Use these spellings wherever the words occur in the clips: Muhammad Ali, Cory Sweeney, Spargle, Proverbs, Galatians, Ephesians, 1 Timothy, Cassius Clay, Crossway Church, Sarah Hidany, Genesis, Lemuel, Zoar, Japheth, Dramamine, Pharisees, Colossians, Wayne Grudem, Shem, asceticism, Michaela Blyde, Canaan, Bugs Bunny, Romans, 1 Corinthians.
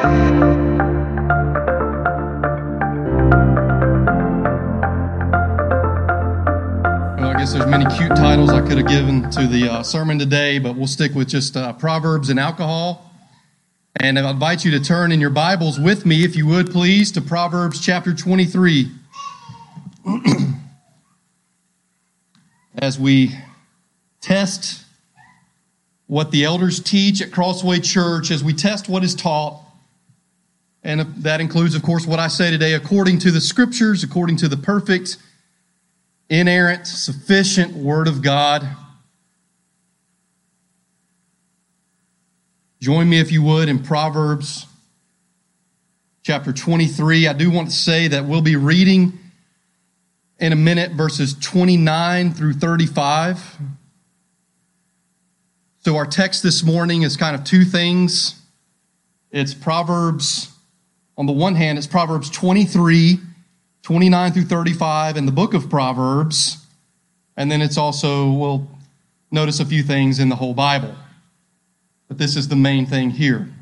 Well, I guess there's many cute titles I could have given to the sermon today, but we'll stick with just Proverbs and alcohol. And I invite you to turn in your Bibles with me, if you would, please, to Proverbs chapter 23. As we test what the elders teach at Crossway Church, as we test what is taught, and that includes, of course, what I say today, according to the Scriptures, according to the perfect, inerrant, sufficient Word of God. Join me, if you would, in Proverbs chapter 23. I do want to say that we'll be reading in a minute verses 29 through 35. So our text this morning is kind of two things. It's Proverbs, on the one hand, it's Proverbs 23, 29 through 35 in the book of Proverbs. And then it's also, we'll notice a few things in the whole Bible. But this is the main thing here.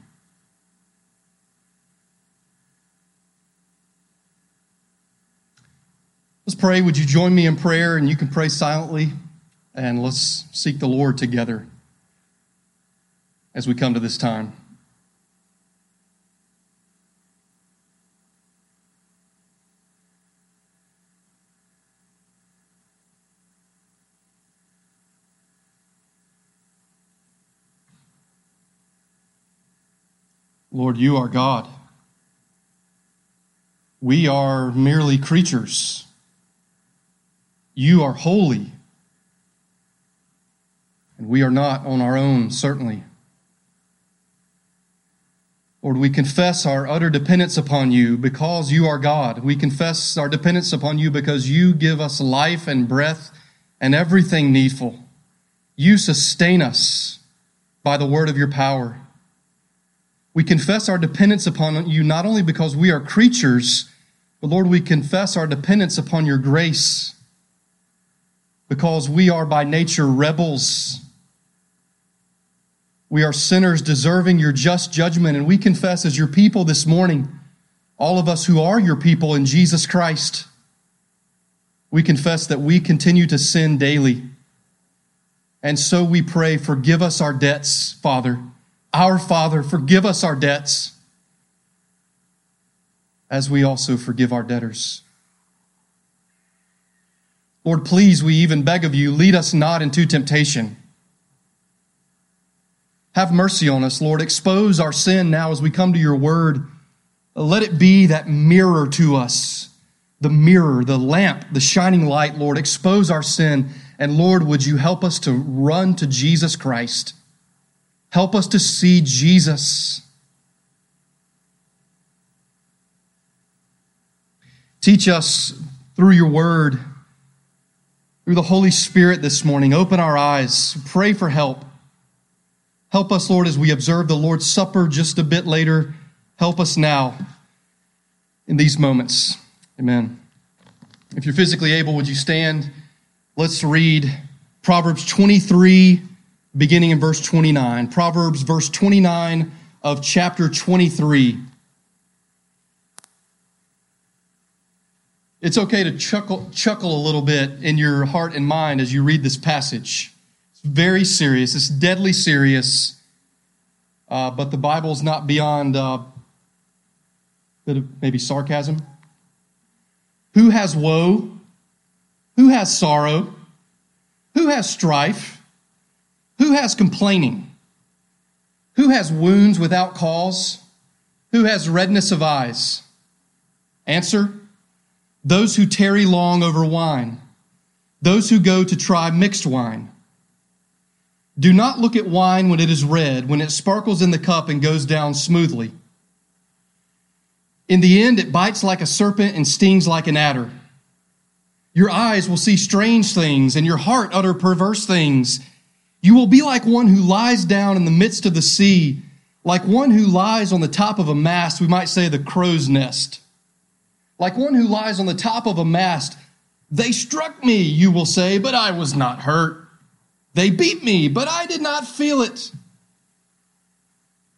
Let's pray. Would you join me in prayer? And you can pray silently, and let's seek the Lord together as we come to this time. Lord, you are God. We are merely creatures. You are holy, and we are not on our own, certainly. Lord, we confess our utter dependence upon you because you are God. We confess our dependence upon you because you give us life and breath and everything needful. You sustain us by the word of your power. We confess our dependence upon you not only because we are creatures, but Lord, we confess our dependence upon your grace, because we are by nature rebels. We are sinners deserving your just judgment. And we confess as your people this morning, all of us who are your people in Jesus Christ, we confess that we continue to sin daily. And so we pray, forgive us our debts, Father. Our Father, forgive us our debts, as we also forgive our debtors. Lord, please, we even beg of you, lead us not into temptation. Have mercy on us, Lord. Expose our sin now as we come to your word. Let it be that mirror to us, the mirror, the lamp, the shining light, Lord. Expose our sin. And Lord, would you help us to run to Jesus Christ? Help us to see Jesus. Teach us through your word, through the Holy Spirit this morning. Open our eyes. Pray for help. Help us, Lord, as we observe the Lord's Supper just a bit later. Help us now in these moments. Amen. If you're physically able, would you stand? Let's read Proverbs 23, beginning in verse 29. Proverbs, verse 29 of chapter 23. It's okay to chuckle a little bit in your heart and mind as you read this passage. It's very serious. It's deadly serious. But the Bible's not beyond bit of maybe sarcasm. Who has woe? Who has sorrow? Who has strife? Who has complaining? Who has wounds without cause? Who has redness of eyes? Answer: those who tarry long over wine, those who go to try mixed wine. Do not look at wine when it is red, when it sparkles in the cup and goes down smoothly. In the end, it bites like a serpent and stings like an adder. Your eyes will see strange things, and your heart utter perverse things. You will be like one who lies down in the midst of the sea, like one who lies on the top of a mast, we might say the crow's nest. Like one who lies on the top of a mast. They struck me, you will say, but I was not hurt. They beat me, but I did not feel it.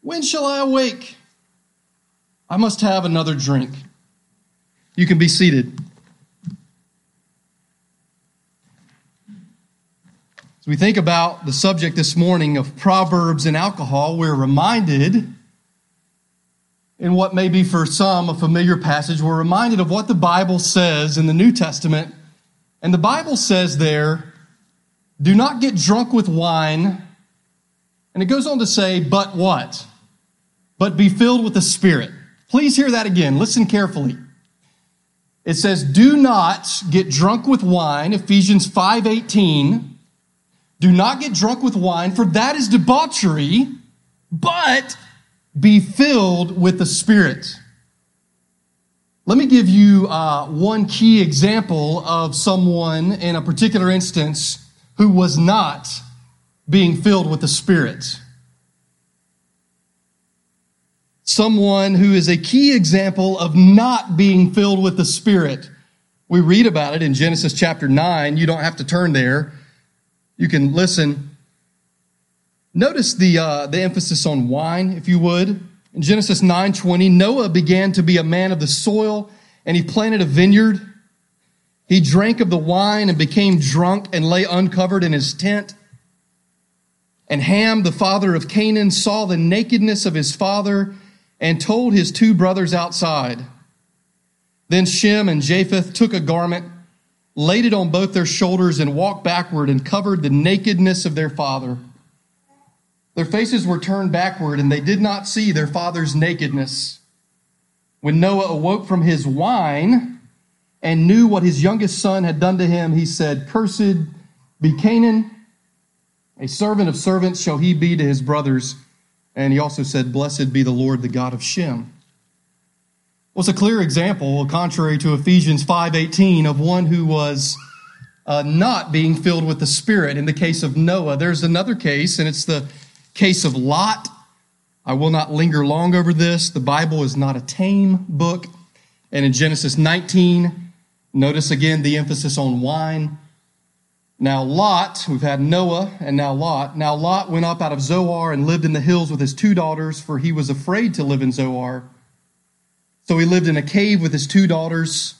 When shall I awake? I must have another drink. You can be seated. As we think about the subject this morning of Proverbs and alcohol, we're reminded, in what may be for some a familiar passage, we're reminded of what the Bible says in the New Testament. And the Bible says there, do not get drunk with wine. And it goes on to say, but what? But be filled with the Spirit. Please hear that again. Listen carefully. It says, do not get drunk with wine, Ephesians 5:18. Do not get drunk with wine, for that is debauchery, but be filled with the Spirit. Let me give you one key example of someone in a particular instance who was not being filled with the Spirit. Someone who is a key example of not being filled with the Spirit. We read about it in Genesis chapter 9. You don't have to turn there. You can listen. Notice the emphasis on wine, if you would. In Genesis 9:20, Noah began to be a man of the soil, and he planted a vineyard. He drank of the wine and became drunk and lay uncovered in his tent. And Ham, the father of Canaan, saw the nakedness of his father and told his two brothers outside. Then Shem and Japheth took a garment, laid it on both their shoulders, and walked backward and covered the nakedness of their father. Their faces were turned backward, and they did not see their father's nakedness. When Noah awoke from his wine and knew what his youngest son had done to him, he said, "Cursed be Canaan, a servant of servants shall he be to his brothers." And he also said, "Blessed be the Lord, the God of Shem." Well, it's a clear example, contrary to Ephesians 5:18, of one who was not being filled with the Spirit in the case of Noah. There's another case, and it's the case of Lot. I will not linger long over this. The Bible is not a tame book. And in Genesis 19, notice again the emphasis on wine. Now Lot, we've had Noah and now Lot. Now Lot went up out of Zoar and lived in the hills with his two daughters, for he was afraid to live in Zoar. So he lived in a cave with his two daughters.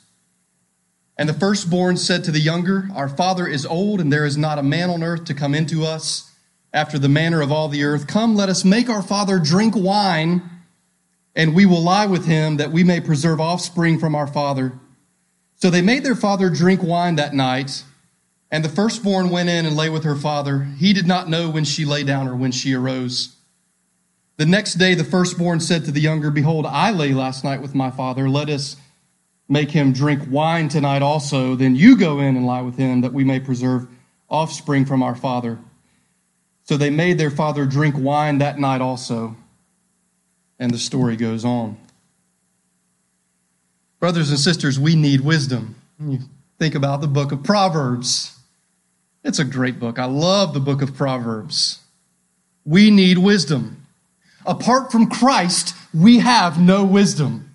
And the firstborn said to the younger, "Our father is old, and there is not a man on earth to come into us after the manner of all the earth. Come, let us make our father drink wine, and we will lie with him, that we may preserve offspring from our father." So they made their father drink wine that night, and the firstborn went in and lay with her father. He did not know when she lay down or when she arose. The next day the firstborn said to the younger, "Behold, I lay last night with my father. Let us make him drink wine tonight also. Then you go in and lie with him, that we may preserve offspring from our father." So they made their father drink wine that night also. And the story goes on. Brothers and sisters, we need wisdom. You think about the book of Proverbs. It's a great book. I love the book of Proverbs. We need wisdom. Apart from Christ, we have no wisdom.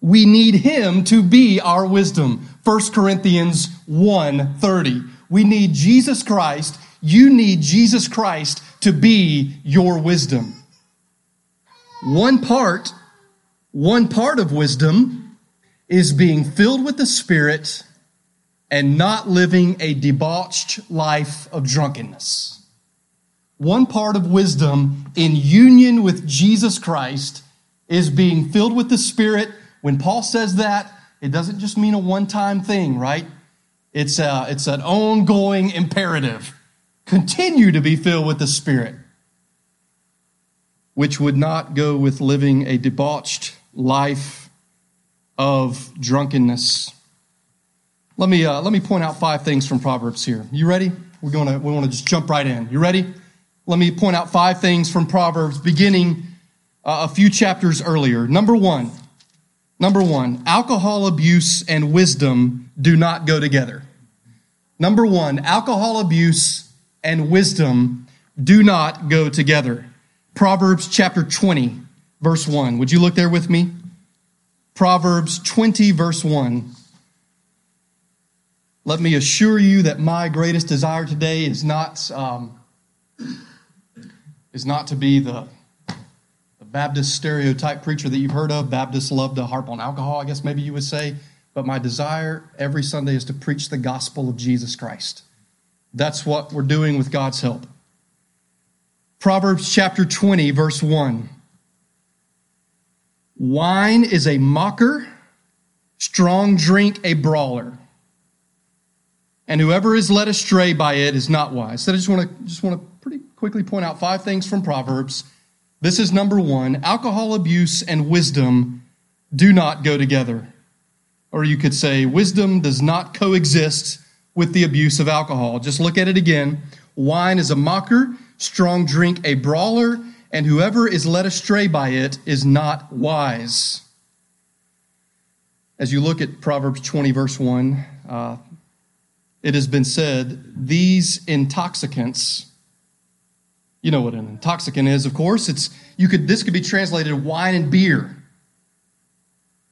We need him to be our wisdom. 1 Corinthians 1:30. We need Jesus Christ. You need Jesus Christ to be your wisdom. One part of wisdom is being filled with the Spirit and not living a debauched life of drunkenness. One part of wisdom in union with Jesus Christ is being filled with the Spirit. When Paul says that, it doesn't just mean a one-time thing, right? It's an ongoing imperative. Continue to be filled with the Spirit, which would not go with living a debauched life of drunkenness. Let me point out five things from Proverbs here. You ready? We want to just jump right in. You ready? Let me point out five things from Proverbs, beginning a few chapters earlier. Number one, alcohol abuse and wisdom do not go together. Number one, alcohol abuse and wisdom do not go together. Proverbs chapter 20, verse 1. Would you look there with me? Proverbs 20, verse 1. Let me assure you that my greatest desire today is not to be the Baptist stereotype preacher that you've heard of. Baptists love to harp on alcohol, I guess maybe you would say. But my desire every Sunday is to preach the gospel of Jesus Christ. That's what we're doing with God's help. Proverbs chapter 20, verse 1. Wine is a mocker, strong drink a brawler. And whoever is led astray by it is not wise. So I just want to pretty quickly point out 5 things from Proverbs. This is number 1. Alcohol abuse and wisdom do not go together. Or you could say wisdom does not coexist with the abuse of alcohol. Just look at it again. Wine is a mocker, strong drink a brawler, and whoever is led astray by it is not wise. As you look at Proverbs 20, verse 1, it has been said, these intoxicants, you know what an intoxicant is, of course. This could be translated wine and beer.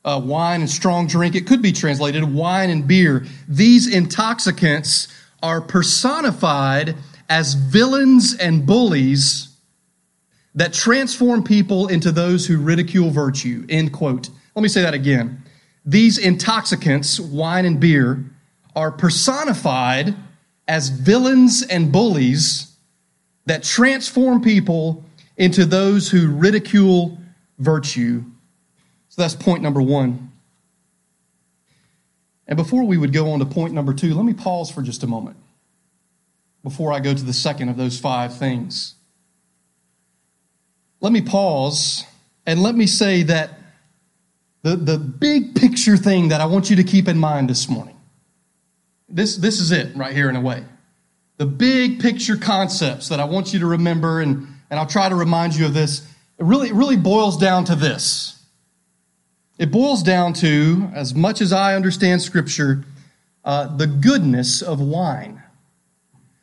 Wine and strong drink. It could be translated wine and beer. These intoxicants are personified as villains and bullies that transform people into those who ridicule virtue. End quote. Let me say that again. These intoxicants, wine and beer, are personified as villains and bullies that transform people into those who ridicule virtue. So that's point number 1. And before we would go on to point number 2, let me pause for just a moment before I go to the second of those 5 things. Let me pause and let me say that the big picture thing that I want you to keep in mind this morning, this is it right here in a way. The big picture concepts that I want you to remember, and I'll try to remind you of this, it really boils down to this. It boils down to, as much as I understand Scripture, the goodness of wine.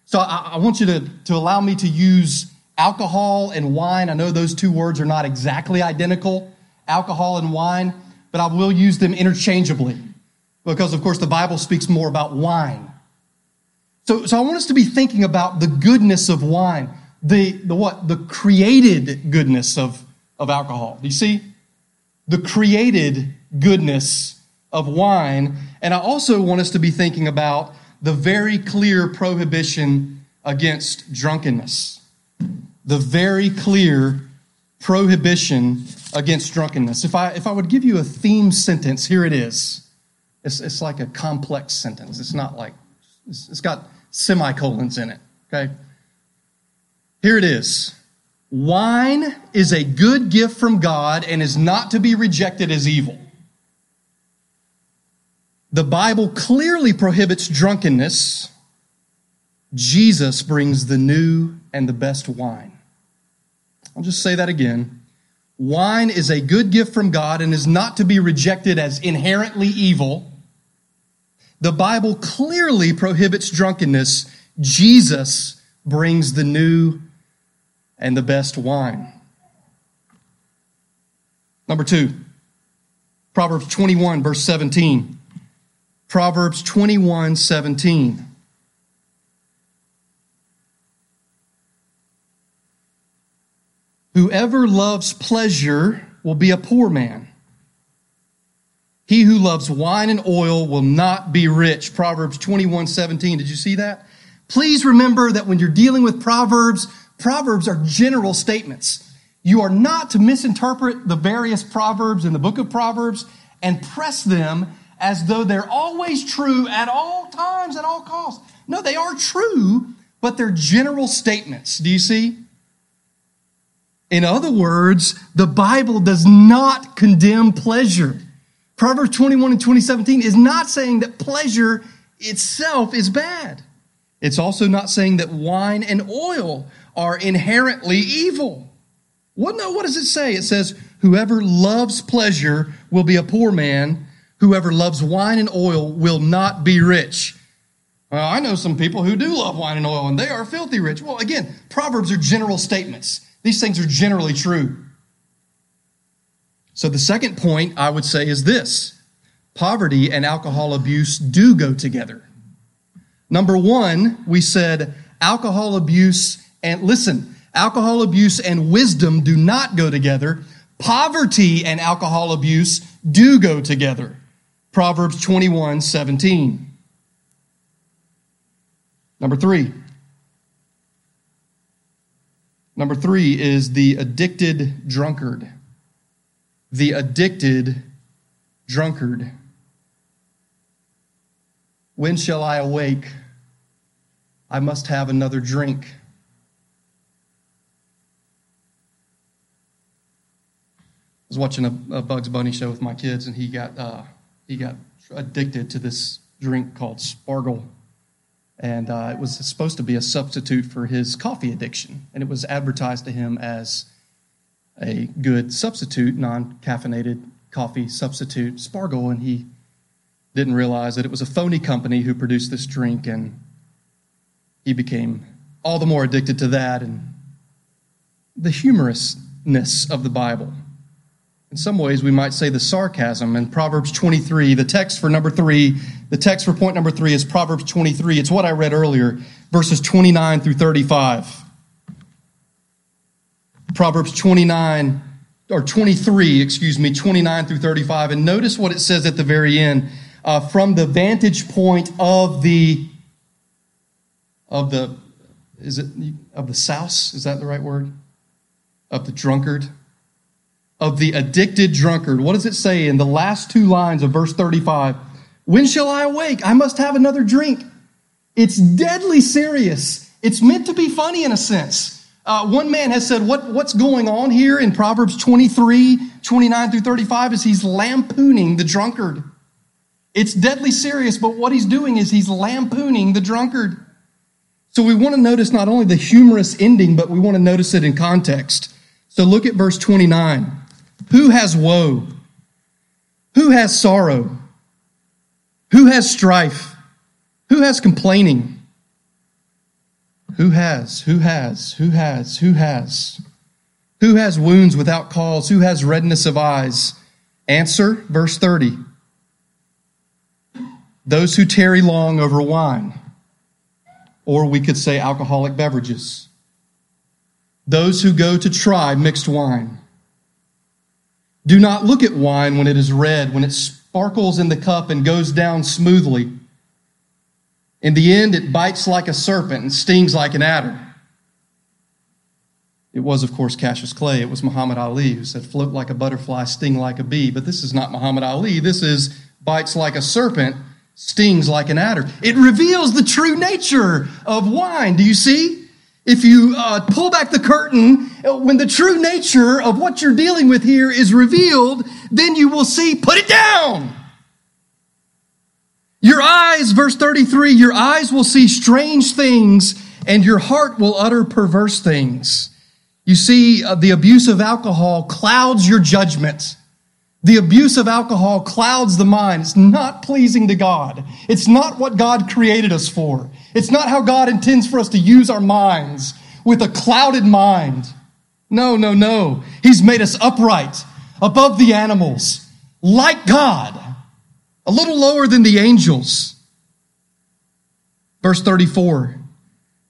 So I want you to allow me to use alcohol and wine. I know those two words are not exactly identical, alcohol and wine, but I will use them interchangeably because, of course, the Bible speaks more about wine. So I want us to be thinking about the goodness of wine, the created goodness of alcohol. Do you see? The created goodness of wine. And I also want us to be thinking about the very clear prohibition against drunkenness. The very clear prohibition against drunkenness. If I would give you a theme sentence, here it is. It's like a complex sentence. It's not like, it's got semicolons in it, okay? Here it is. Wine is a good gift from God and is not to be rejected as evil. The Bible clearly prohibits drunkenness. Jesus brings the new and the best wine. I'll just say that again. Wine is a good gift from God and is not to be rejected as inherently evil. The Bible clearly prohibits drunkenness. Jesus brings the new and the best wine. Number 2, Proverbs 21, verse 17. Proverbs 21, 17. Whoever loves pleasure will be a poor man. He who loves wine and oil will not be rich. Proverbs 21, 17. Did you see that? Please remember that when you're dealing with Proverbs are general statements. You are not to misinterpret the various proverbs in the book of Proverbs and press them as though they're always true at all times, at all costs. No, they are true, but they're general statements. Do you see? In other words, the Bible does not condemn pleasure. Proverbs 21 and 20:17 is not saying that pleasure itself is bad. It's also not saying that wine and oil are inherently evil. What does it say? It says, whoever loves pleasure will be a poor man. Whoever loves wine and oil will not be rich. Well, I know some people who do love wine and oil, and they are filthy rich. Well, again, Proverbs are general statements. These things are generally true. So the second point I would say is this. Poverty and alcohol abuse do go together. Number 1, we said alcohol abuse, and listen, Alcohol abuse and wisdom do not go together. Poverty and alcohol abuse do go together. Proverbs 21:17. Number three is the addicted drunkard. The addicted drunkard. When shall I awake? I must have another drink. I was watching a Bugs Bunny show with my kids, and he got addicted to this drink called Spargle. And it was supposed to be a substitute for his coffee addiction. And it was advertised to him as a good substitute, non-caffeinated coffee substitute, Spargle. And he didn't realize that it was a phony company who produced this drink. And he became all the more addicted to that and the humorousness of the Bible. In some ways, we might say the sarcasm in Proverbs 23. The text for point number three is Proverbs 23. It's what I read earlier, verses 29 through 35. Proverbs 29 through 35. And notice what it says at the very end, from the vantage point of the souse? Is that the right word? Of the drunkard? Of the addicted drunkard. What does it say in the last two lines of verse 35? When shall I awake? I must have another drink. It's deadly serious. It's meant to be funny in a sense. One man has said, what's going on here in Proverbs 23, 29 through 35 is he's lampooning the drunkard. It's deadly serious, but what he's doing is he's lampooning the drunkard. So we want to notice not only the humorous ending, but we want to notice it in context. So look at verse 29. Who has woe? Who has sorrow? Who has strife? Who has complaining? Who has? Who has wounds without cause? Who has redness of eyes? Answer, verse 30. Those who tarry long over wine, or we could say alcoholic beverages. Those who go to try mixed wine. Do not look at wine when it is red, when it sparkles in the cup and goes down smoothly. In the end, it bites like a serpent and stings like an adder. It was, of course, Cassius Clay. It was Muhammad Ali who said, float like a butterfly, sting like a bee. But this is not Muhammad Ali. This is bites like a serpent, stings like an adder. It reveals the true nature of wine. Do you see? If you pull back the curtain, when the true nature of what you're dealing with here is revealed, then you will see, put it down. Your eyes, verse 33, your eyes will see strange things and your heart will utter perverse things. You see, the abuse of alcohol clouds your judgment. The abuse of alcohol clouds the mind. It's not pleasing to God. It's not what God created us for. It's not how God intends for us to use our minds, with a clouded mind. No. He's made us upright, above the animals, like God, a little lower than the angels. Verse 34,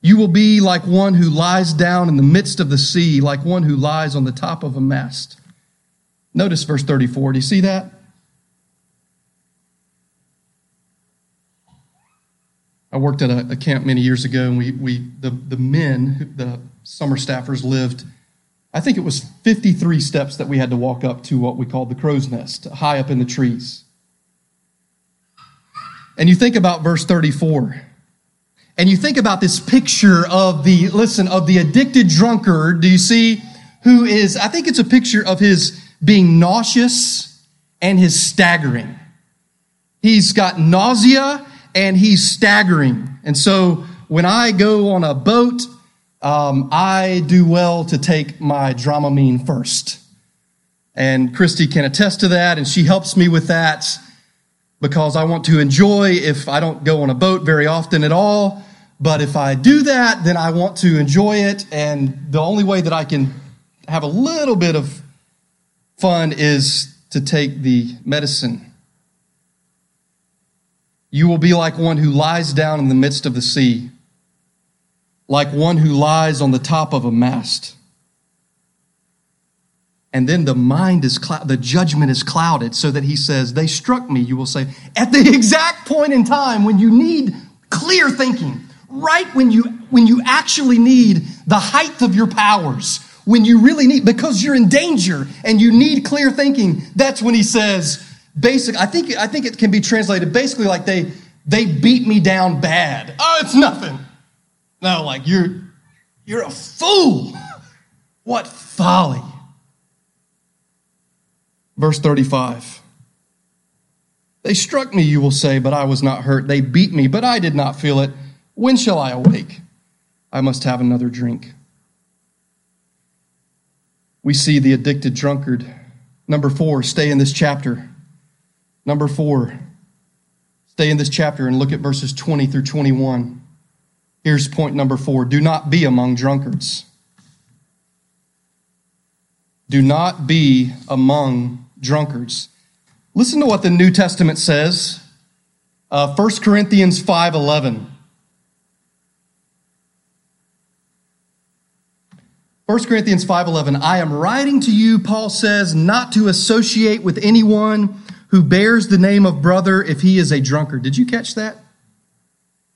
you will be like one who lies down in the midst of the sea, like one who lies on the top of a mast. Notice verse 34. Do you see that? I worked at a camp many years ago, and the men, the summer staffers lived, I think it was 53 steps that we had to walk up to what we called the crow's nest, high up in the trees. And you think about verse 34, and you think about this picture of the addicted drunkard, do you see, who is, I think it's a picture of his being nauseous and his staggering. He's got nausea and he's staggering. And so when I go on a boat, I do well to take my Dramamine first. And Christy can attest to that, and she helps me with that because I want to enjoy, if I don't go on a boat very often at all, but if I do that, then I want to enjoy it. And the only way that I can have a little bit of fun is to take the medicine. You will be like one who lies down in the midst of the sea. like one who lies on the top of a mast. And then the mind is the judgment is clouded, so that he says, they struck me, you will say, at the exact point in time when you need clear thinking, right when you actually need the height of your powers, when you really need, because you're in danger and you need clear thinking, that's when he says, basically, I think it can be translated basically like they beat me down bad. Oh, it's nothing. No, like you're a fool. What folly. Verse 35. They struck me, you will say, but I was not hurt. They beat me, but I did not feel it. When shall I awake? I must have another drink. We see the addicted drunkard. Number four, stay in this chapter and look at verses 20 through 21. Here's point number four. Do not be among drunkards. Do not be among drunkards. Listen to what the New Testament says. 1 Corinthians 5:11. 1 Corinthians 5:11, I am writing to you, Paul says, not to associate with anyone who bears the name of brother if he is a drunkard. Did you catch that?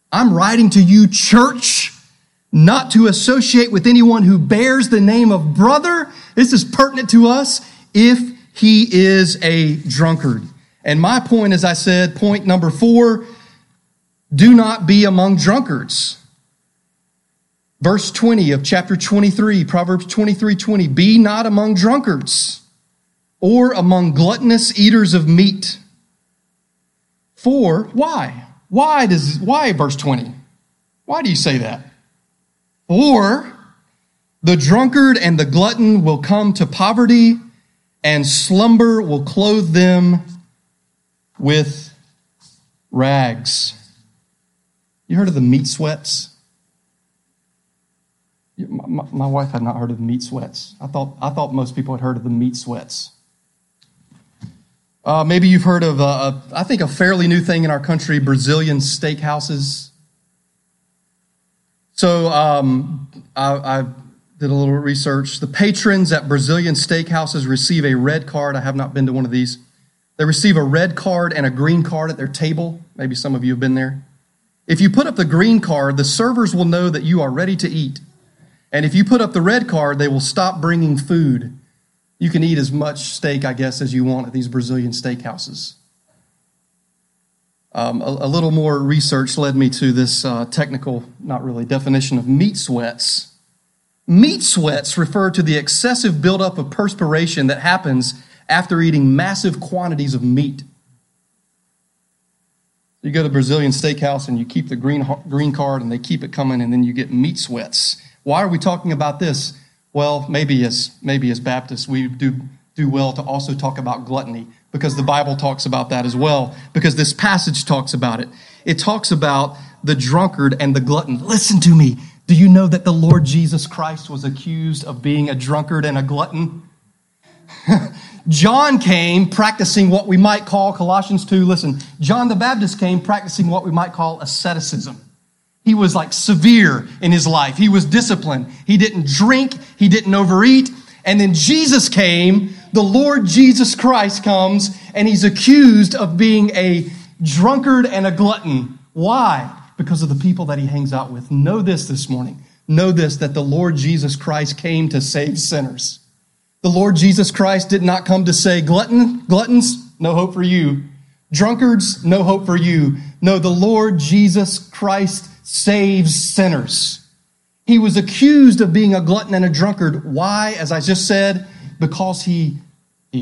I'm writing to you, church, not to associate with anyone who bears the name of brother. This is pertinent to us if he is a drunkard. And my point, as I said, point number four, do not be among drunkards. Verse 20 of chapter 23, Proverbs 23:20, be not among drunkards or among gluttonous eaters of meat. For, why? Why verse 20? Why do you say that? For the drunkard and the glutton will come to poverty, and slumber will clothe them with rags. You heard of the meat sweats? My wife had not heard of the meat sweats. I thought most people had heard of the meat sweats. Maybe you've heard of, I think, a fairly new thing in our country, Brazilian steakhouses. So I did a little research. The patrons at Brazilian steakhouses receive a red card. I have not been to one of these. They receive a red card and a green card at their table. Maybe some of you have been there. If you put up the green card, the servers will know that you are ready to eat. And if you put up the red card, they will stop bringing food. You can eat as much steak, I guess, as you want at these Brazilian steakhouses. A little more research led me to this technical, not really, definition of meat sweats. Meat sweats refer to the excessive buildup of perspiration that happens after eating massive quantities of meat. You go to a Brazilian steakhouse and you keep the green card and they keep it coming, and then you get meat sweats. Why are we talking about this? Well, maybe as Baptists, we do well to also talk about gluttony, because the Bible talks about that as well, because this passage talks about it. It talks about the drunkard and the glutton. Listen to me. Do you know that the Lord Jesus Christ was accused of being a drunkard and a glutton? John came practicing what we might call, Colossians 2, listen, John the Baptist came practicing what we might call asceticism. He was like severe in his life. He was disciplined. He didn't drink. He didn't overeat. And then Jesus came. The Lord Jesus Christ comes, and he's accused of being a drunkard and a glutton. Why? Because of the people that he hangs out with. Know this morning. Know this, that the Lord Jesus Christ came to save sinners. The Lord Jesus Christ did not come to say, gluttons, no hope for you. Drunkards, no hope for you. No, the Lord Jesus Christ saves sinners. He was accused of being a glutton and a drunkard. Why? As I just said, because he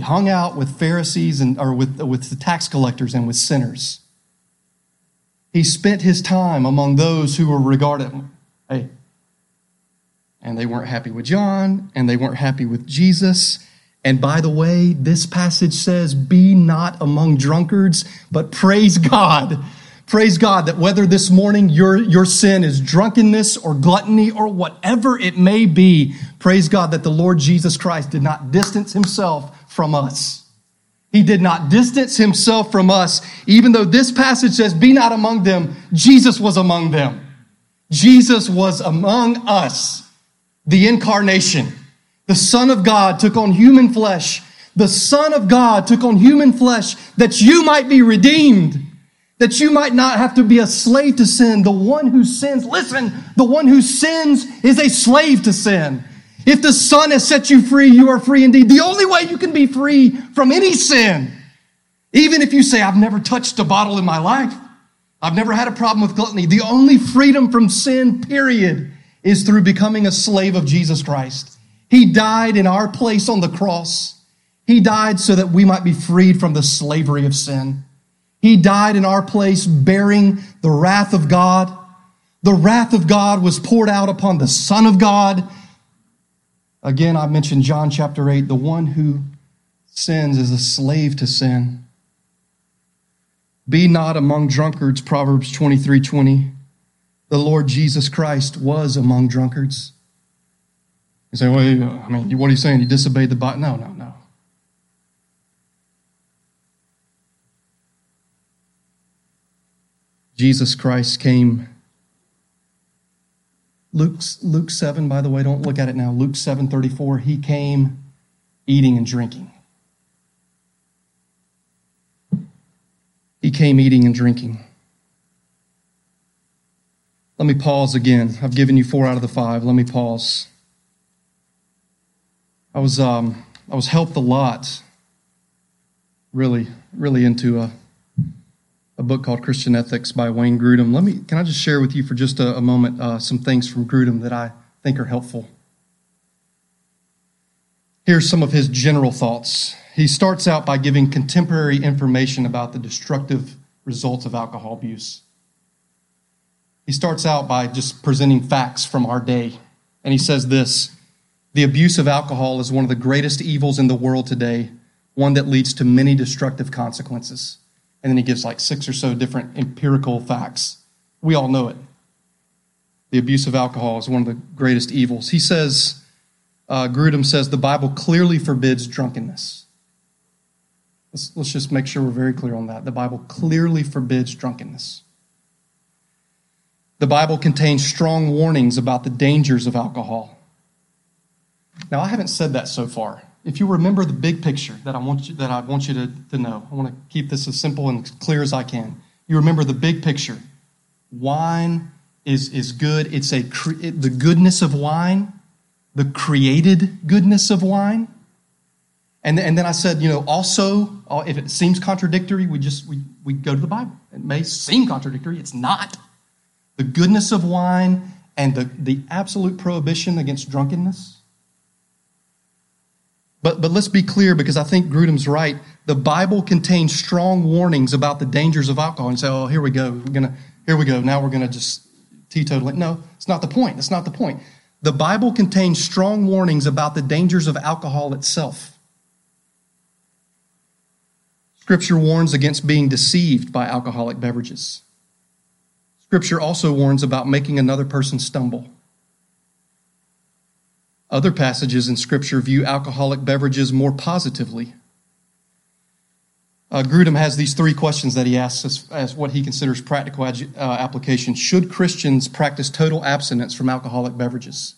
hung out with Pharisees with the tax collectors and with sinners. He spent his time among those who were regarded, hey, and they weren't happy with John, and they weren't happy with Jesus. And by the way, this passage says, be not among drunkards, but praise God. Praise God that whether this morning your sin is drunkenness or gluttony or whatever it may be, praise God that the Lord Jesus Christ did not distance himself from us. He did not distance himself from us. Even though this passage says, be not among them, Jesus was among them. Jesus was among us, the incarnation. The Son of God took on human flesh. The Son of God took on human flesh that you might be redeemed, that you might not have to be a slave to sin. The one who sins, listen, the one who sins is a slave to sin. If the Son has set you free, you are free indeed. The only way you can be free from any sin, even if you say, I've never touched a bottle in my life, I've never had a problem with gluttony. The only freedom from sin, period, is through becoming a slave of Jesus Christ. He died in our place on the cross. He died so that we might be freed from the slavery of sin. He died in our place bearing the wrath of God. The wrath of God was poured out upon the Son of God. Again, I mentioned John chapter 8, the one who sins is a slave to sin. Be not among drunkards, Proverbs 23:20. The Lord Jesus Christ was among drunkards. You say, well, I mean, what are you saying? He disobeyed the Bible? No. Jesus Christ came. Luke 7, by the way, don't look at it now. Luke 7:34, he came eating and drinking. He came eating and drinking. Let me pause again. I've given you 4 out of the 5. Let me pause. I was helped a lot. Really into a book called Christian Ethics by Wayne Grudem. Can I just share with you for just a moment some things from Grudem that I think are helpful? Here's some of his general thoughts. He starts out by giving contemporary information about the destructive results of alcohol abuse. He starts out by just presenting facts from our day. And he says this, the abuse of alcohol is one of the greatest evils in the world today, one that leads to many destructive consequences. And then he gives 6 or so different empirical facts. We all know it. The abuse of alcohol is one of the greatest evils. He says, Grudem says, the Bible clearly forbids drunkenness. Let's just make sure we're very clear on that. The Bible clearly forbids drunkenness. The Bible contains strong warnings about the dangers of alcohol. Now, I haven't said that so far. If you remember the big picture that I want you to know, I want to keep this as simple and clear as I can. You remember the big picture. Wine is good. It's the goodness of wine, the created goodness of wine. And then I said, also, if it seems contradictory, we go to the Bible. It may seem contradictory. It's not. The goodness of wine and the absolute prohibition against drunkenness. But let's be clear, because I think Grudem's right. The Bible contains strong warnings about the dangers of alcohol. And say, oh, here we go. Now we're going to just teetotal it. No, it's not the point. That's not the point. The Bible contains strong warnings about the dangers of alcohol itself. Scripture warns against being deceived by alcoholic beverages. Scripture also warns about making another person stumble. Other passages in Scripture view alcoholic beverages more positively. Grudem has these 3 questions that he asks as what he considers practical application. Should Christians practice total abstinence from alcoholic beverages?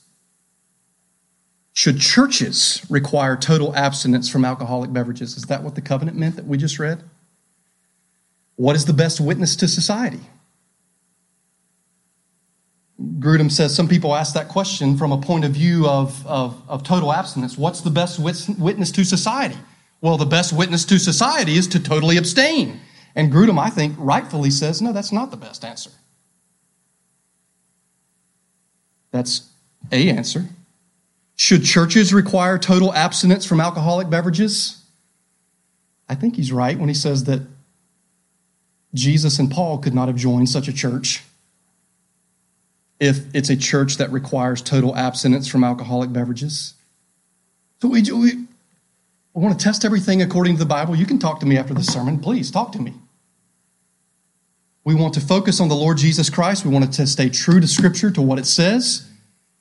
Should churches require total abstinence from alcoholic beverages? Is that what the covenant meant that we just read? What is the best witness to society? Grudem says some people ask that question from a point of view of total abstinence. What's the best witness to society? Well, the best witness to society is to totally abstain. And Grudem, I think, rightfully says, no, that's not the best answer. That's an answer. Should churches require total abstinence from alcoholic beverages? I think he's right when he says that Jesus and Paul could not have joined such a church if it's a church that requires total abstinence from alcoholic beverages. So we want to test everything according to the Bible. You can talk to me after this sermon. Please, talk to me. We want to focus on the Lord Jesus Christ. We want to stay true to Scripture, to what it says.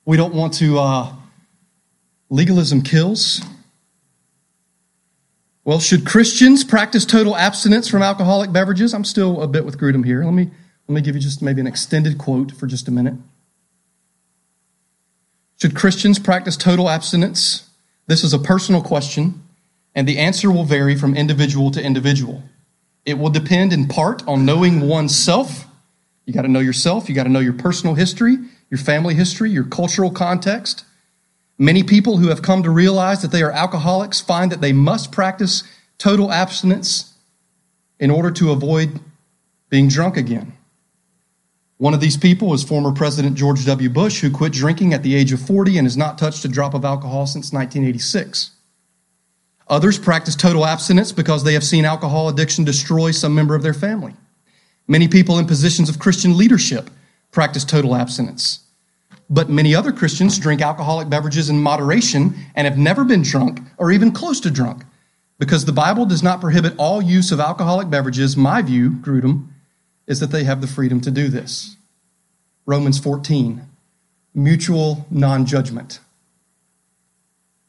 We don't want to... legalism kills. Well, should Christians practice total abstinence from alcoholic beverages? I'm still a bit with Grudem here. Let me give you just maybe an extended quote for just a minute. Should Christians practice total abstinence? This is a personal question, and the answer will vary from individual to individual. It will depend in part on knowing oneself. You got to know yourself. You got to know your personal history, your family history, your cultural context. Many people who have come to realize that they are alcoholics find that they must practice total abstinence in order to avoid being drunk again. One of these people is former President George W. Bush, who quit drinking at the age of 40 and has not touched a drop of alcohol since 1986. Others practice total abstinence because they have seen alcohol addiction destroy some member of their family. Many people in positions of Christian leadership practice total abstinence. But many other Christians drink alcoholic beverages in moderation and have never been drunk or even close to drunk, because the Bible does not prohibit all use of alcoholic beverages. My view, Grudem, is that they have the freedom to do this. Romans 14, mutual non-judgment.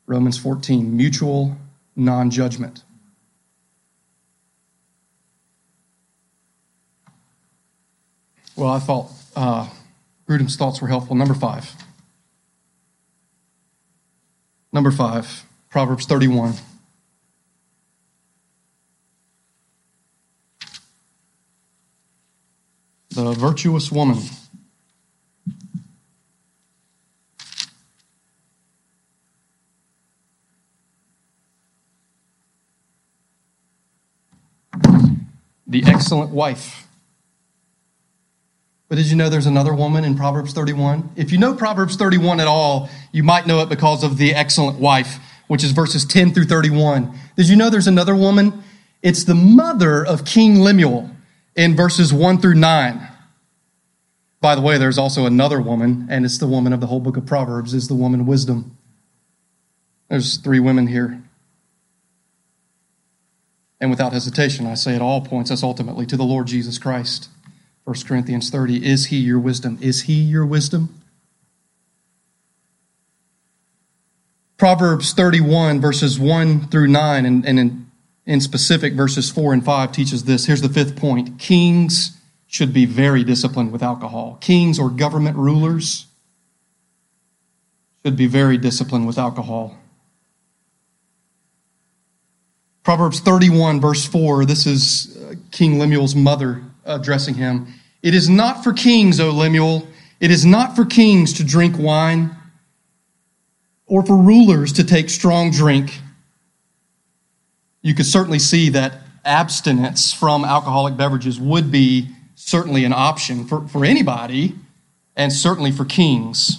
Romans 14, mutual non-judgment. Well, I thought Grudem's thoughts were helpful. Number five, Proverbs 31. The virtuous woman. The excellent wife. But did you know there's another woman in Proverbs 31? If you know Proverbs 31 at all, you might know it because of the excellent wife, which is verses 10 through 31. Did you know there's another woman? It's the mother of King Lemuel in verses 1 through 9. By the way, there's also another woman, and it's the woman of the whole book of Proverbs, is the woman wisdom. There's three women here. And without hesitation, I say it all points us ultimately to the Lord Jesus Christ. 1 Corinthians 30, is he your wisdom? Is he your wisdom? Proverbs 31, verses 1 through 9, and in specific, verses 4 and 5 teaches this. Here's the fifth point. Kings should be very disciplined with alcohol. Kings or government rulers should be very disciplined with alcohol. Proverbs 31, verse 4, this is King Lemuel's mother addressing him. It is not for kings, O Lemuel, it is not for kings to drink wine or for rulers to take strong drink. You could certainly see that abstinence from alcoholic beverages would be certainly an option for anybody and certainly for kings.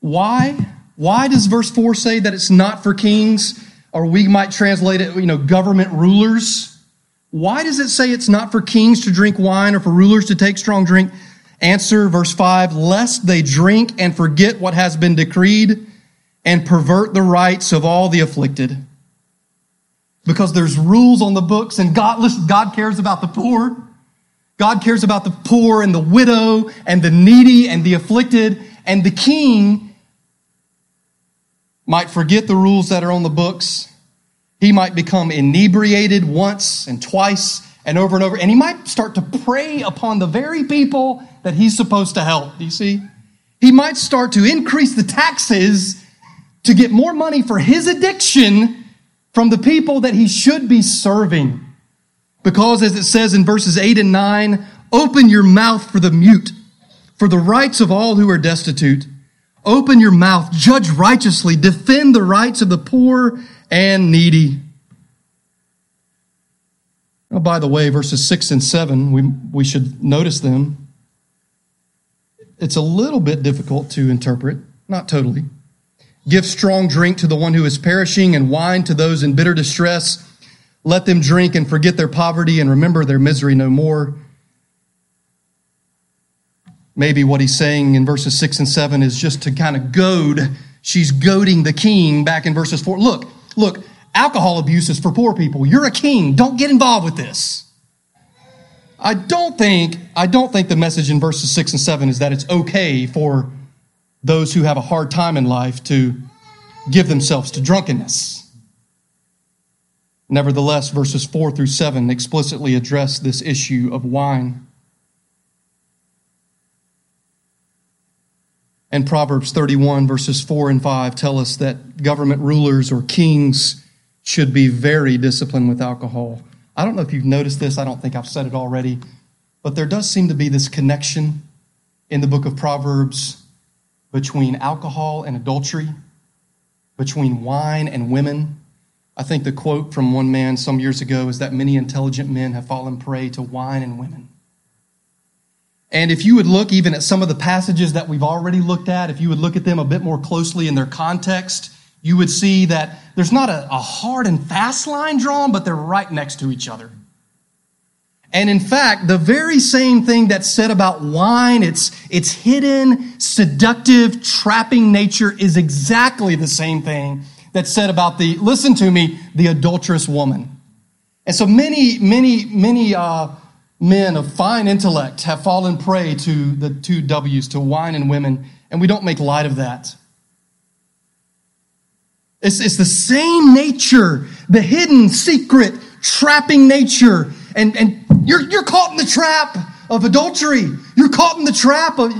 Why? Why does verse 4 say that it's not for kings? Or we might translate it, government rulers. Why does it say it's not for kings to drink wine or for rulers to take strong drink? Answer, verse 5, lest they drink and forget what has been decreed and pervert the rights of all the afflicted. Because there's rules on the books, and God cares about the poor. God cares about the poor and the widow and the needy and the afflicted, and the king might forget the rules that are on the books. He might become inebriated once and twice and over, and he might start to prey upon the very people that he's supposed to help. Do you see? He might start to increase the taxes to get more money for his addiction from the people that he should be serving. Because, as it says in verses 8 and 9, open your mouth for the mute, for the rights of all who are destitute. Open your mouth, judge righteously, defend the rights of the poor and needy. Oh, by the way, verses 6 and 7, we should notice them. It's a little bit difficult to interpret, not totally. Give strong drink to the one who is perishing and wine to those in bitter distress. Let them drink and forget their poverty and remember their misery no more. Maybe what he's saying in verses 6 and 7 is just to kind of goad. She's goading the king back in verses 4. Look, alcohol abuse is for poor people. You're a king. Don't get involved with this. I don't think the message in verses 6 and 7 is that it's okay for those who have a hard time in life to give themselves to drunkenness. Nevertheless, verses 4 through 7 explicitly address this issue of wine. And Proverbs 31, verses 4 and 5 tell us that government rulers or kings should be very disciplined with alcohol. I don't know if you've noticed this. I don't think I've said it already. But there does seem to be this connection in the book of Proverbs between alcohol and adultery, between wine and women. I think the quote from one man some years ago is that many intelligent men have fallen prey to wine and women. And if you would look even at some of the passages that we've already looked at, if you would look at them a bit more closely in their context, you would see that there's not a hard and fast line drawn, but they're right next to each other. And in fact, the very same thing that's said about wine, its hidden, seductive, trapping nature is exactly the same thing that's said about the, listen to me, the adulterous woman. And so many men of fine intellect have fallen prey to the two W's, to wine and women, and we don't make light of that. It's the same nature, the hidden, secret, trapping nature. And you're caught in the trap of adultery. You're caught in the trap of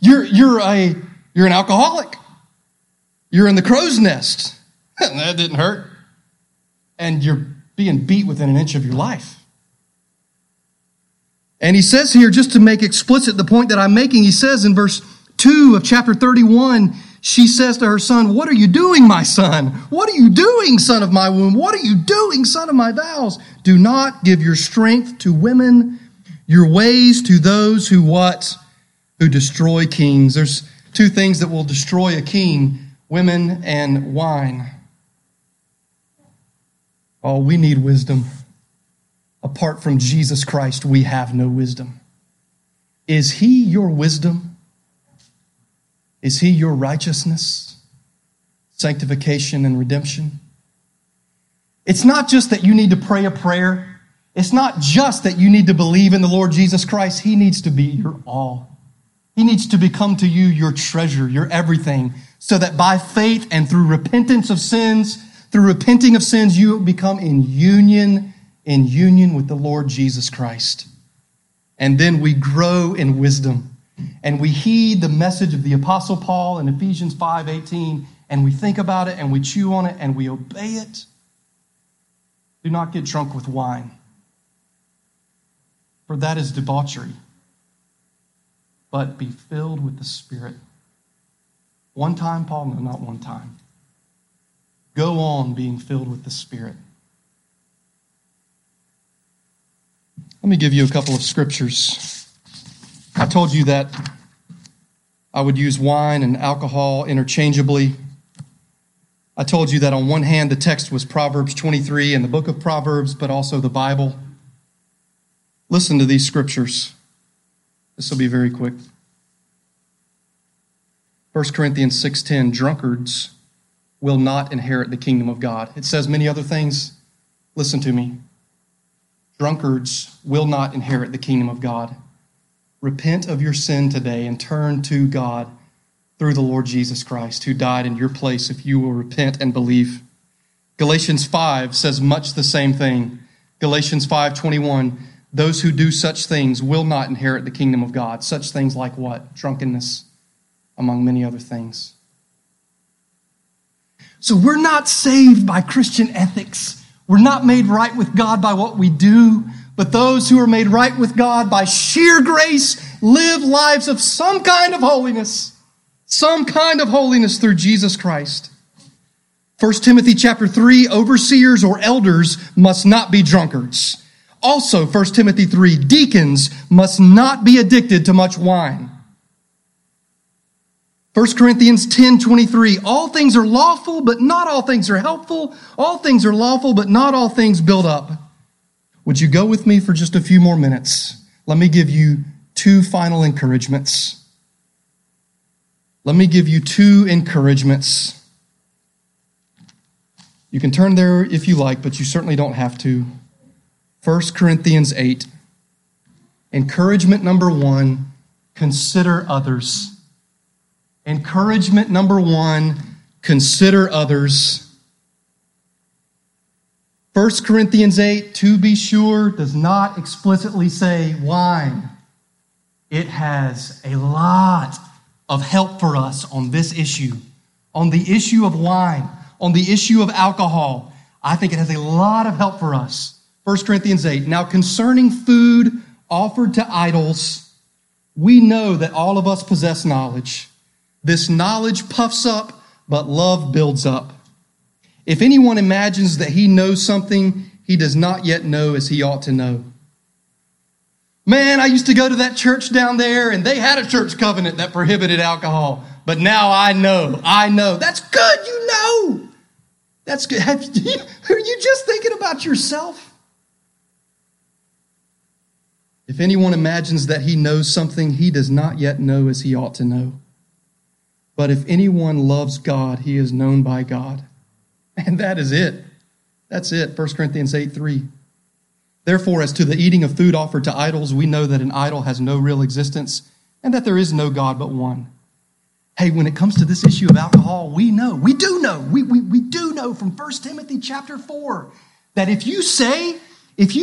you're an alcoholic. You're in the crow's nest. That didn't hurt. And you're being beat within an inch of your life. And he says here, just to make explicit the point that I'm making, he says in verse 2 of chapter 31, she says to her son, "What are you doing, my son? What are you doing, son of my womb? What are you doing, son of my vows? Do not give your strength to women, your ways to those who what? Who destroy kings." There's two things that will destroy a king, women and wine. Oh, we need wisdom. Apart from Jesus Christ, we have no wisdom. Is he your wisdom? Is he your righteousness, sanctification, and redemption? It's not just that you need to pray a prayer. It's not just that you need to believe in the Lord Jesus Christ. He needs to be your all. He needs to become to you your treasure, your everything, so that by faith and through repenting of sins, you become in union with the Lord Jesus Christ. And then we grow in wisdom. And we heed the message of the Apostle Paul in Ephesians 5:18, and we think about it, and we chew on it, and we obey it. Do not get drunk with wine, for that is debauchery, but be filled with the Spirit. One time, Paul? No, not one time. Go on being filled with the Spirit. Let me give you a couple of scriptures. I told you that I would use wine and alcohol interchangeably. I told you that on one hand, the text was Proverbs 23 and the book of Proverbs, but also the Bible. Listen to these scriptures. This will be very quick. 1 Corinthians 6:10, drunkards will not inherit the kingdom of God. It says many other things. Listen to me. Drunkards will not inherit the kingdom of God. Repent of your sin today and turn to God through the Lord Jesus Christ, who died in your place if you will repent and believe. Galatians 5 says much the same thing. Galatians 5:21, those who do such things will not inherit the kingdom of God. Such things like what? Drunkenness, among many other things. So we're not saved by Christian ethics. We're not made right with God by what we do. But those who are made right with God by sheer grace live lives of some kind of holiness. Some kind of holiness through Jesus Christ. 1 Timothy chapter 3, overseers or elders must not be drunkards. Also, 1 Timothy 3, deacons must not be addicted to much wine. 1 Corinthians 10:23, all things are lawful, but not all things are helpful. All things are lawful, but not all things build up. Would you go with me for just a few more minutes? Let me give you two final encouragements. Let me give you two encouragements. You can turn there if you like, but you certainly don't have to. 1 Corinthians 8. Encouragement number one, consider others. Encouragement number one, consider others. 1 Corinthians 8, to be sure, does not explicitly say wine. It has a lot of help for us on this issue, on the issue of wine, on the issue of alcohol. I think it has a lot of help for us. 1 Corinthians 8, now concerning food offered to idols, we know that all of us possess knowledge. This knowledge puffs up, but love builds up. If anyone imagines that he knows something, he does not yet know as he ought to know. Man, I used to go to that church down there, and they had a church covenant that prohibited alcohol. But now I know. That's good, you know. That's good. Are you just thinking about yourself? If anyone imagines that he knows something, he does not yet know as he ought to know. But if anyone loves God, he is known by God. And that is it. That's it. 1 Corinthians 8:3. Therefore, as to the eating of food offered to idols, we know that an idol has no real existence and that there is no God but one. Hey, when it comes to this issue of alcohol, we do know from 1 Timothy chapter 4 that if you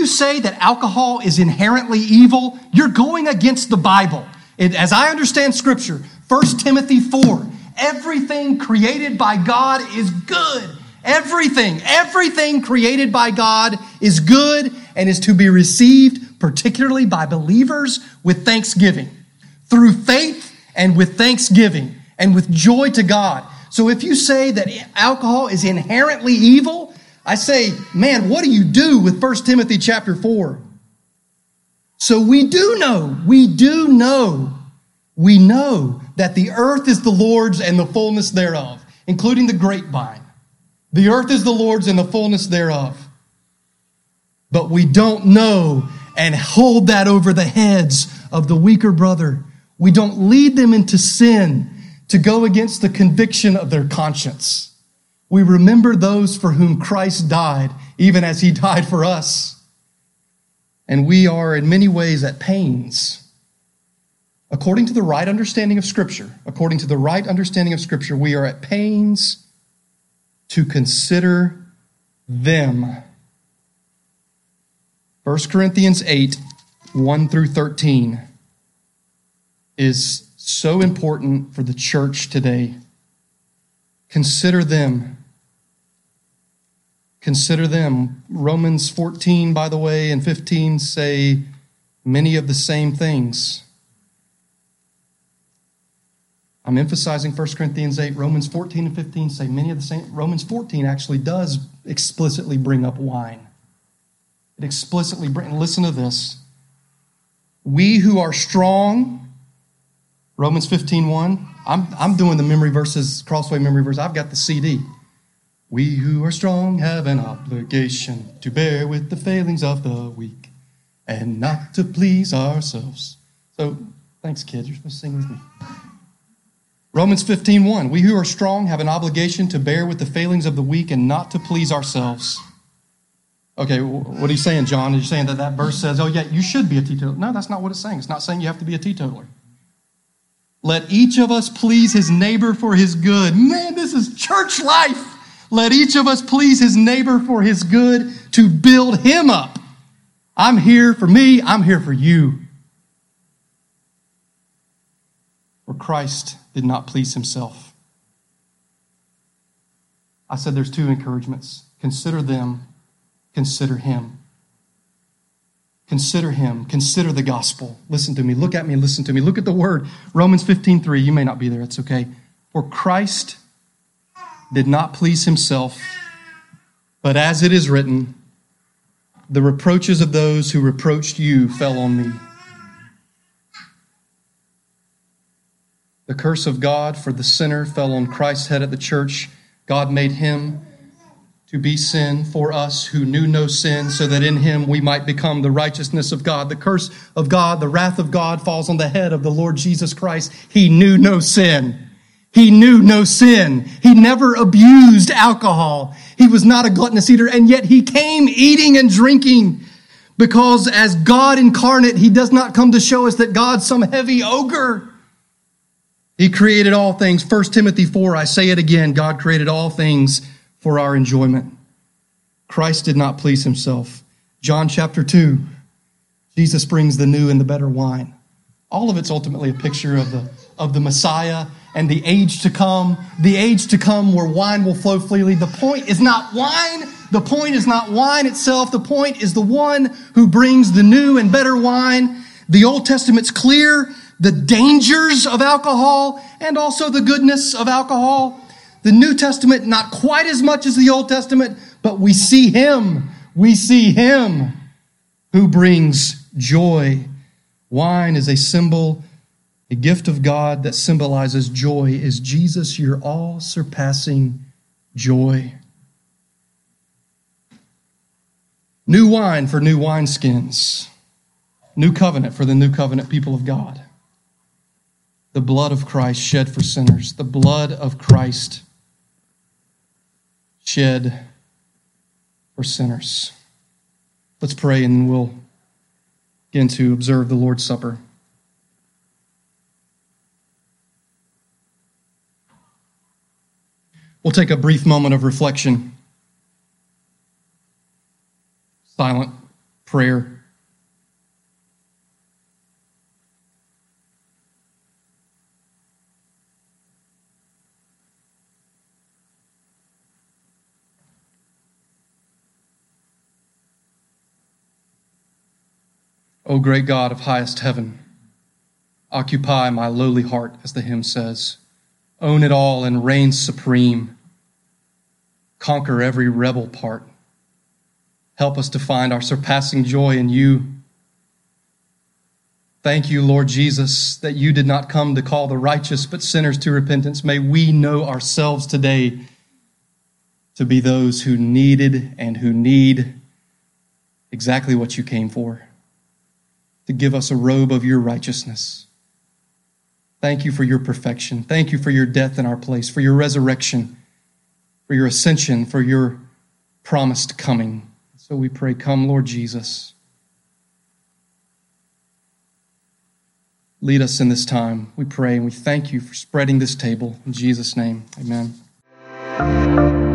say that alcohol is inherently evil, you're going against the Bible. As I understand Scripture, 1 Timothy 4, everything created by God is good. Everything created by God is good and is to be received, particularly by believers, with thanksgiving. Through faith and with thanksgiving and with joy to God. So if you say that alcohol is inherently evil, I say, man, what do you do with 1 Timothy chapter 4? So we know that the earth is the Lord's and the fullness thereof, including the grapevine. The earth is the Lord's and the fullness thereof. But we don't know and hold that over the heads of the weaker brother. We don't lead them into sin to go against the conviction of their conscience. We remember those for whom Christ died, even as he died for us. And we are in many ways at pains. According to the right understanding of Scripture, we are at pains to consider them. 1 Corinthians 8, 1 through 13 is so important for the church today. Consider them. Consider them. Romans 14, by the way, and 15 say many of the same things. I'm emphasizing 1 Corinthians 8, Romans 14 and 15 say many of the same. Romans 14 actually does explicitly bring up wine. It explicitly brings, listen to this. We who are strong, Romans 15:1. I'm doing the memory verses, Crossway memory verse. I've got the CD. We who are strong have an obligation to bear with the failings of the weak and not to please ourselves. So thanks, kids. You're supposed to sing with me. Romans 15:1, we who are strong have an obligation to bear with the failings of the weak and not to please ourselves. Okay, what are you saying, John? Are you saying that verse says, oh yeah, you should be a teetotaler? No, that's not what it's saying. It's not saying you have to be a teetotaler. Let each of us please his neighbor for his good. Man, this is church life. Let each of us please his neighbor for his good to build him up. I'm here for me. I'm here for you. For Christ did not please himself. I said there's two encouragements. Consider them. Consider him. Consider him. Consider the gospel. Listen to me. Look at me. Listen to me. Look at the word. Romans 15:3. You may not be there. It's okay. For Christ did not please himself, but as it is written, the reproaches of those who reproached you fell on me. The curse of God for the sinner fell on Christ's head at the church. God made him to be sin for us who knew no sin, so that in him we might become the righteousness of God. The curse of God, the wrath of God falls on the head of the Lord Jesus Christ. He knew no sin. He knew no sin. He never abused alcohol. He was not a gluttonous eater, and yet he came eating and drinking, because as God incarnate, he does not come to show us that God's some heavy ogre. He created all things. 1 Timothy 4, I say it again, God created all things for our enjoyment. Christ did not please himself. John chapter 2, Jesus brings the new and the better wine. All of it's ultimately a picture of the of the Messiah and the age to come where wine will flow freely. The point is not wine. The point is not wine itself. The point is the one who brings the new and better wine. The Old Testament's clear, the dangers of alcohol and also the goodness of alcohol. The New Testament, not quite as much as the Old Testament, but we see him. We see him who brings joy. Wine is a symbol, a gift of God that symbolizes joy. Is Jesus your all-surpassing joy? New wine for new wineskins. New covenant for the new covenant people of God. The blood of Christ shed for sinners. The blood of Christ shed for sinners. Let's pray and we'll begin to observe the Lord's Supper. We'll take a brief moment of reflection. Silent prayer. O great God of highest heaven, occupy my lowly heart, as the hymn says. Own it all and reign supreme. Conquer every rebel part. Help us to find our surpassing joy in you. Thank you, Lord Jesus, that you did not come to call the righteous but sinners to repentance. May we know ourselves today to be those who needed and who need exactly what you came for. To give us a robe of your righteousness. Thank you for your perfection. Thank you for your death in our place, for your resurrection, for your ascension, for your promised coming. So we pray, come, Lord Jesus. Lead us in this time, we pray, and we thank you for spreading this table. In Jesus' name, amen.